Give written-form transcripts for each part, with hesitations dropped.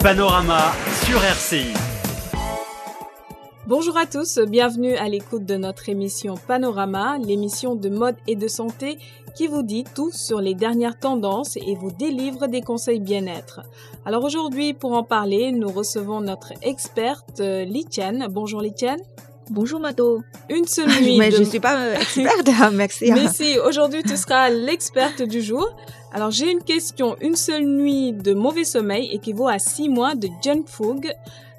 Panorama sur RCI. Bonjour à tous, bienvenue à l'écoute de notre émission Panorama, l'émission de mode et de santé qui vous dit tout sur les dernières tendances et vous délivre des conseils bien-être. Alors aujourd'hui, pour en parler, nous recevons notre experte Li Qian. Bonjour Li Qian. Bonjour Mado. Une seule nuit. Mais je ne suis pas experte, merci. Mais si, aujourd'hui tu seras l'experte du jour. Alors j'ai une question. Une seule nuit de mauvais sommeil équivaut à 6 mois de junk food.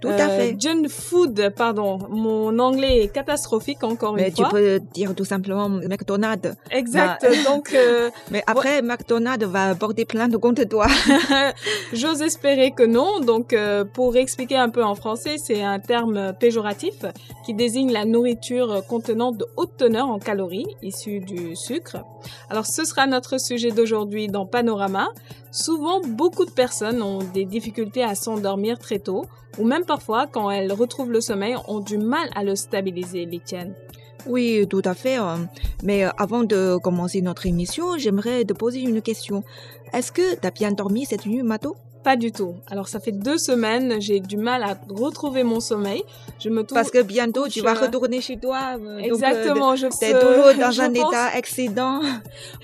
Tout à fait. Junk food, pardon. Mon anglais est catastrophique encore une fois. Mais tu peux dire tout simplement McDonald's. Exact. Donc, mais après, McDonald's va porter plainte contre toi. J'ose espérer que non. Donc, pour expliquer un peu en français, c'est un terme péjoratif qui désigne la nourriture contenant de hautes teneurs en calories issues du sucre. Alors, ce sera notre sujet d'aujourd'hui dans Panorama. Souvent, beaucoup de personnes ont des difficultés à s'endormir très tôt, ou même parfois, quand elles retrouvent le sommeil, ont du mal à le stabiliser, Li Qian. Oui, tout à fait. Mais avant de commencer notre émission, j'aimerais te poser une question. Est-ce que tu as bien dormi cette nuit, Mato? Pas du tout. Alors, ça fait 2 semaines, j'ai du mal à retrouver mon sommeil. Parce que bientôt, tu vas retourner chez toi. Exactement. T'es toujours dans un état excédent.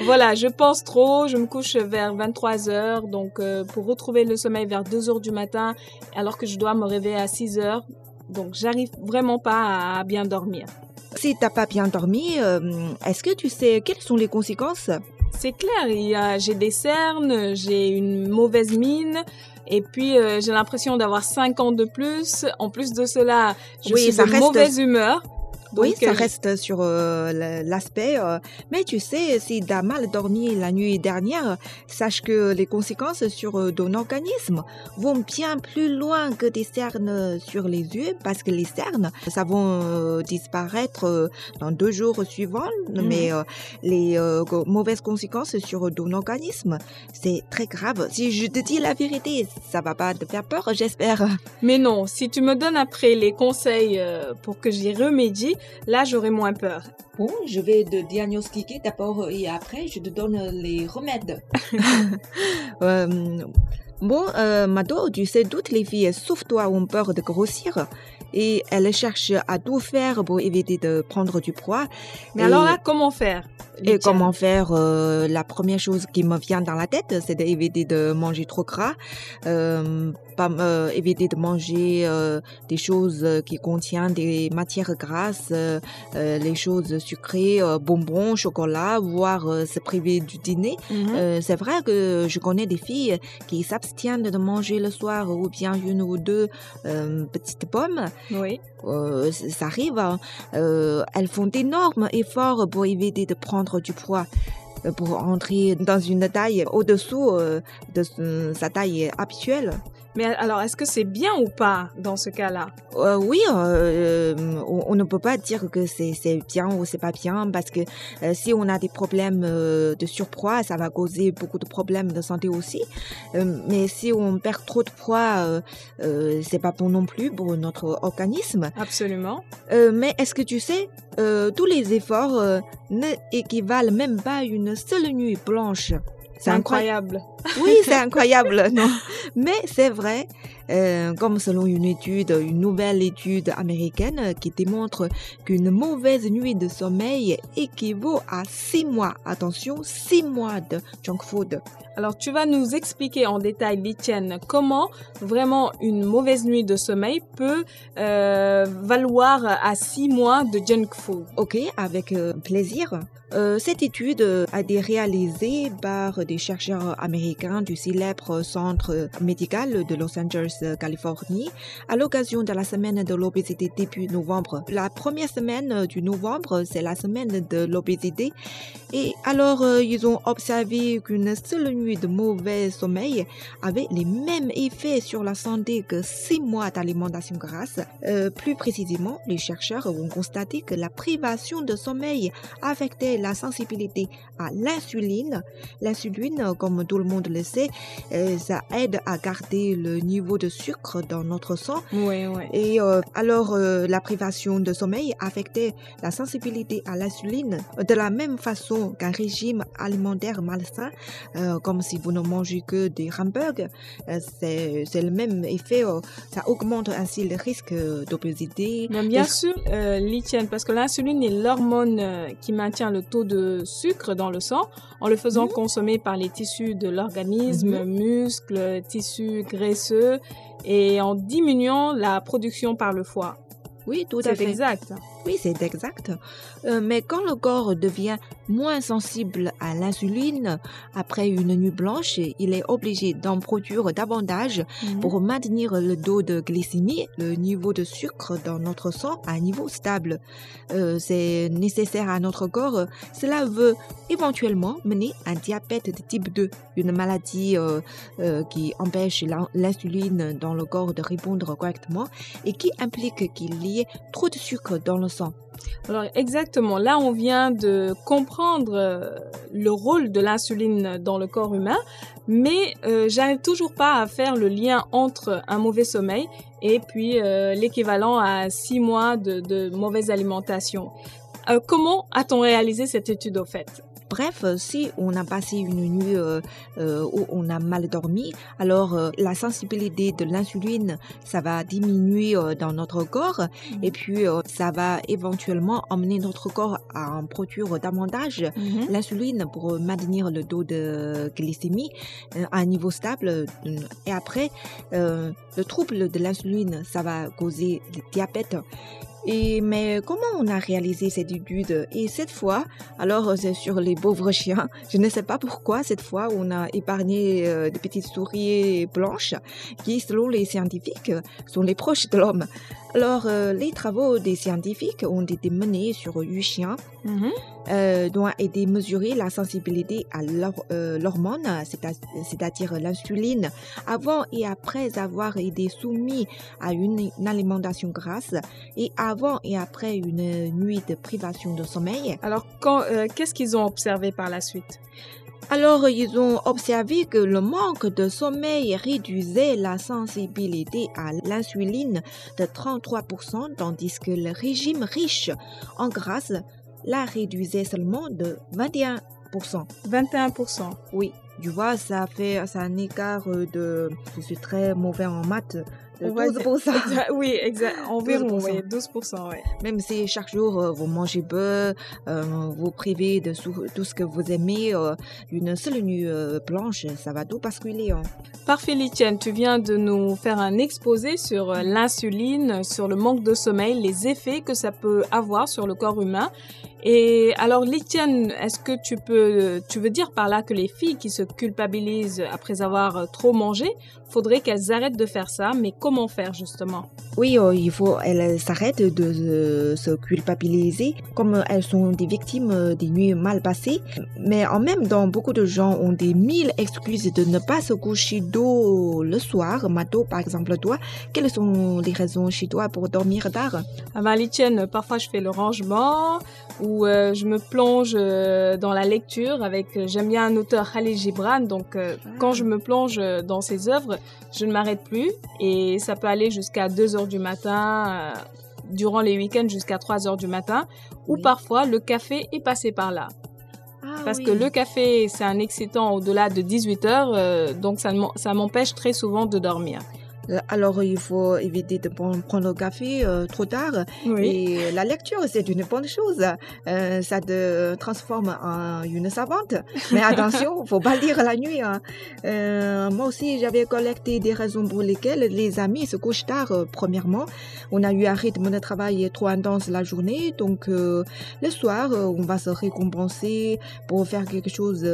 Voilà, je pense trop. Je me couche vers 23h. Donc, pour retrouver le sommeil vers 2h du matin, alors que je dois me réveiller à 6h. Donc, j'arrive vraiment pas à bien dormir. Si t'as pas bien dormi, est-ce que tu sais quelles sont les conséquences? C'est clair, j'ai des cernes, j'ai une mauvaise mine et puis j'ai l'impression d'avoir 5 ans de plus. En plus de cela, je suis de mauvaise humeur. Donc, oui, ça reste sur l'aspect. Mais tu sais, si tu as mal dormi la nuit dernière, sache que les conséquences sur ton organisme vont bien plus loin que des cernes sur les yeux, parce que les cernes, ça va disparaître dans 2 jours suivants. Mais les mauvaises conséquences sur ton organisme, c'est très grave. Si je te dis la vérité, ça va pas te faire peur, j'espère. Mais non, si tu me donnes après les conseils pour que j'y remédie, là, j'aurai moins peur. Bon, je vais te diagnostiquer d'abord et après, je te donne les remèdes. Mado, tu sais, toutes les filles, sauf toi, ont peur de grossir et elles cherchent à tout faire pour éviter de prendre du poids. Mais alors là, comment faire? Et comment faire? La première chose qui me vient dans la tête, c'est d'éviter de manger trop gras, éviter de manger des choses qui contiennent des matières grasses, les choses sucrées, bonbons, chocolat, voire se priver du dîner. C'est vrai que je connais des filles qui s'abstiennent de manger le soir ou bien 1 ou 2 petites pommes. Oui. Ça arrive. Elles font d'énormes efforts pour éviter de prendre du poids, pour entrer dans une taille au-dessous de sa taille habituelle. Mais alors, est-ce que c'est bien ou pas dans ce cas-là? Oui, on ne peut pas dire que c'est bien ou c'est pas bien, parce que si on a des problèmes de surpoids, ça va causer beaucoup de problèmes de santé aussi. Mais si on perd trop de poids, c'est pas bon non plus pour notre organisme. Absolument. Mais est-ce que tu sais, tous les efforts ne équivalent même pas à une seule nuit blanche. C'est incroyable. Oui, c'est incroyable, non? Mais c'est vrai, comme selon une nouvelle étude américaine qui démontre qu'une mauvaise nuit de sommeil équivaut à 6 mois. Attention, 6 mois de junk food. Alors, tu vas nous expliquer en détail, Li Qian, comment vraiment une mauvaise nuit de sommeil peut valoir à 6 mois de junk food. Ok, avec plaisir. Cette étude a été réalisée par des chercheurs américains du célèbre centre médical de Los Angeles, Californie, à l'occasion de la semaine de l'obésité début novembre. La première semaine du novembre, c'est la semaine de l'obésité. Et alors, ils ont observé qu'une seule nuit de mauvais sommeil avait les mêmes effets sur la santé que 6 mois d'alimentation grasse. Plus précisément, les chercheurs ont constaté que la privation de sommeil affectait la sensibilité à l'insuline. L'insuline, comme tout le monde monde le sait, ça aide à garder le niveau de sucre dans notre sang. Ouais, ouais. Et alors, la privation de sommeil affectait la sensibilité à l'insuline de la même façon qu'un régime alimentaire malsain, comme si vous ne mangez que des hamburgers, c'est le même effet. Ça augmente ainsi le risque d'obésité. Mais bien sûr, Li Qian, parce que l'insuline est l'hormone qui maintient le taux de sucre dans le sang en le faisant consommer par les tissus de l'organisme, muscles, tissus graisseux, et en diminuant la production par le foie. Oui, tout à fait. C'est exact. Oui, c'est exact. Mais quand le corps devient moins sensible à l'insuline, après une nuit blanche, il est obligé d'en produire davantage pour maintenir le taux de glycémie, le niveau de sucre dans notre sang, à un niveau stable. C'est nécessaire à notre corps. Cela veut éventuellement mener à un diabète de type 2, une maladie qui empêche l'insuline dans le corps de répondre correctement et qui implique qu'il y ait trop de sucre dans le sang. Alors exactement, là on vient de comprendre le rôle de l'insuline dans le corps humain, mais j'arrive toujours pas à faire le lien entre un mauvais sommeil et puis l'équivalent à 6 mois de mauvaise alimentation. Comment a-t-on réalisé cette étude au fait ? Bref, si on a passé une nuit où on a mal dormi, alors la sensibilité de l'insuline, ça va diminuer dans notre corps et puis ça va éventuellement emmener notre corps à en produire davantage l'insuline pour maintenir le taux de glycémie à un niveau stable. Et après, le trouble de l'insuline, ça va causer le diabète. Mais comment on a réalisé cette étude? Et cette fois, alors c'est sur les pauvres chiens. Je ne sais pas pourquoi cette fois on a épargné des petites souris blanches qui, selon les scientifiques, sont les proches de l'homme. Alors, les travaux des scientifiques ont été menés sur 8 chiens, dont a été mesurée la sensibilité à l'hormone, c'est-à-dire l'insuline, avant et après avoir été soumis à une alimentation grasse et avant et après une nuit de privation de sommeil. Alors, qu'est-ce qu'ils ont observé par la suite ? Alors, ils ont observé que le manque de sommeil réduisait la sensibilité à l'insuline de 33%, tandis que le régime riche en graisse la réduisait seulement de 21%. 21%? Oui. Tu vois, ça fait un écart de... Je suis très mauvais en maths. 12%. Oui, exact. Environ, 12%. Oui, 12%. Oui. Même si chaque jour, vous mangez peu, vous privez de tout ce que vous aimez, une seule nuit blanche, ça va tout basculer. Hein. Parfait, Li Qian, tu viens de nous faire un exposé sur l'insuline, sur le manque de sommeil, les effets que ça peut avoir sur le corps humain. Et alors, Li Qian, est-ce que tu veux dire par là que les filles qui se culpabilisent après avoir trop mangé, faudrait qu'elles arrêtent de faire ça, mais comment faire justement? Oui, il faut qu'elles s'arrêtent de se culpabiliser, comme elles sont des victimes des nuits mal passées. Mais en même temps, beaucoup de gens ont des mille excuses de ne pas se coucher tôt le soir. Mato, par exemple, toi, quelles sont les raisons chez toi pour dormir tard? Ah ben, Li Qian, parfois je fais le rangement ou je me plonge dans la lecture avec, j'aime bien un auteur, Khalil Gibran, donc quand je me plonge dans ses œuvres, je ne m'arrête plus et ça peut aller jusqu'à 2h du matin, durant les week-ends jusqu'à 3h du matin, ou parfois le café est passé par là. Parce que le café, c'est un excitant au-delà de 18h, donc ça m'empêche très souvent de dormir. Alors, il faut éviter de prendre le café trop tard. Oui. Et la lecture, c'est une bonne chose. Ça te transforme en une savante. Mais attention, il ne faut pas lire la nuit. Hein. Moi aussi, j'avais collecté des raisons pour lesquelles les amis se couchent tard. Premièrement, on a eu un rythme de travail trop intense la journée. Donc, le soir, on va se récompenser pour faire quelque chose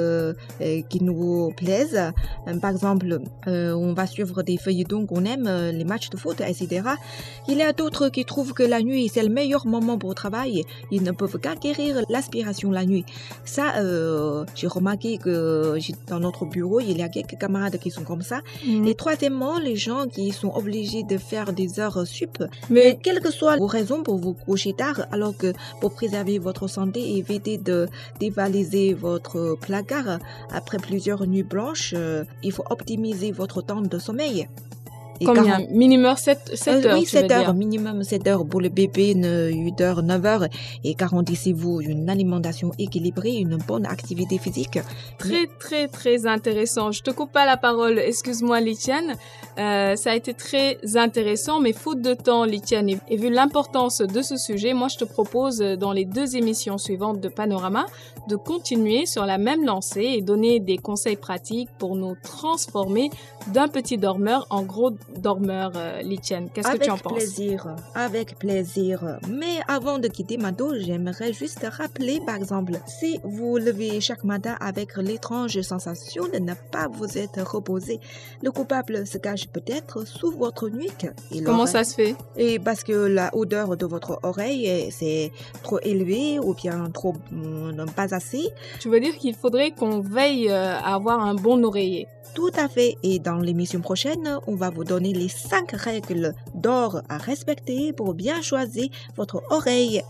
qui nous plaise. Par exemple, on va suivre des feuilletons qu'on ou même les matchs de foot, etc. Il y a d'autres qui trouvent que la nuit, c'est le meilleur moment pour travailler. Ils ne peuvent qu'acquérir l'aspiration la nuit. Ça, j'ai remarqué que dans notre bureau, il y a quelques camarades qui sont comme ça. Mmh. Et troisièmement, les gens qui sont obligés de faire des heures sup. Mais quelles que soient vos raisons pour vous coucher tard, alors que pour préserver votre santé et éviter de dévaliser votre placard après plusieurs nuits blanches, il faut optimiser votre temps de sommeil. Et combien? Minimum 7 heures. Oui, 7 heures. Minimum 7 heures pour le bébé, 8 heures, 9 heures. Et garantissez-vous une alimentation équilibrée, une bonne activité physique. Très intéressant. Je te coupe pas la parole. Excuse-moi, Li Qian. Ça a été très intéressant, mais faute de temps, Li Qian. Et vu l'importance de ce sujet, moi, je te propose, dans les deux émissions suivantes de Panorama, de continuer sur la même lancée et donner des conseils pratiques pour nous transformer d'un petit dormeur en gros dormeur, Li Qian. Qu'est-ce que tu en penses? Avec plaisir. Mais avant de quitter Mado, j'aimerais juste rappeler, par exemple, si vous levez chaque matin avec l'étrange sensation de ne pas vous être reposé, le coupable se cache peut-être sous votre nuque. Comment ça se fait? Et parce que la odeur de votre oreille, c'est trop élevée ou bien trop pas assez. Tu veux dire qu'il faudrait qu'on veille à avoir un bon oreiller? Tout à fait. Et dans l'émission prochaine, on va vous donner les 5 règles d'or à respecter pour bien choisir votre oreille.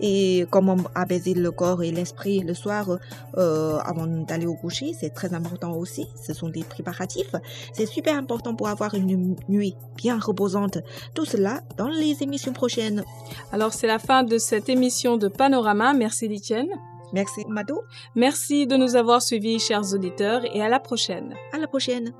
Et comment apaiser le corps et l'esprit le soir avant d'aller au coucher, c'est très important aussi. Ce sont des préparatifs. C'est super important pour avoir une nuit bien reposante. Tout cela dans les émissions prochaines. Alors, c'est la fin de cette émission de Panorama. Merci, Li Qian. Merci, Mado. Merci de nous avoir suivis, chers auditeurs, et à la prochaine. À la prochaine.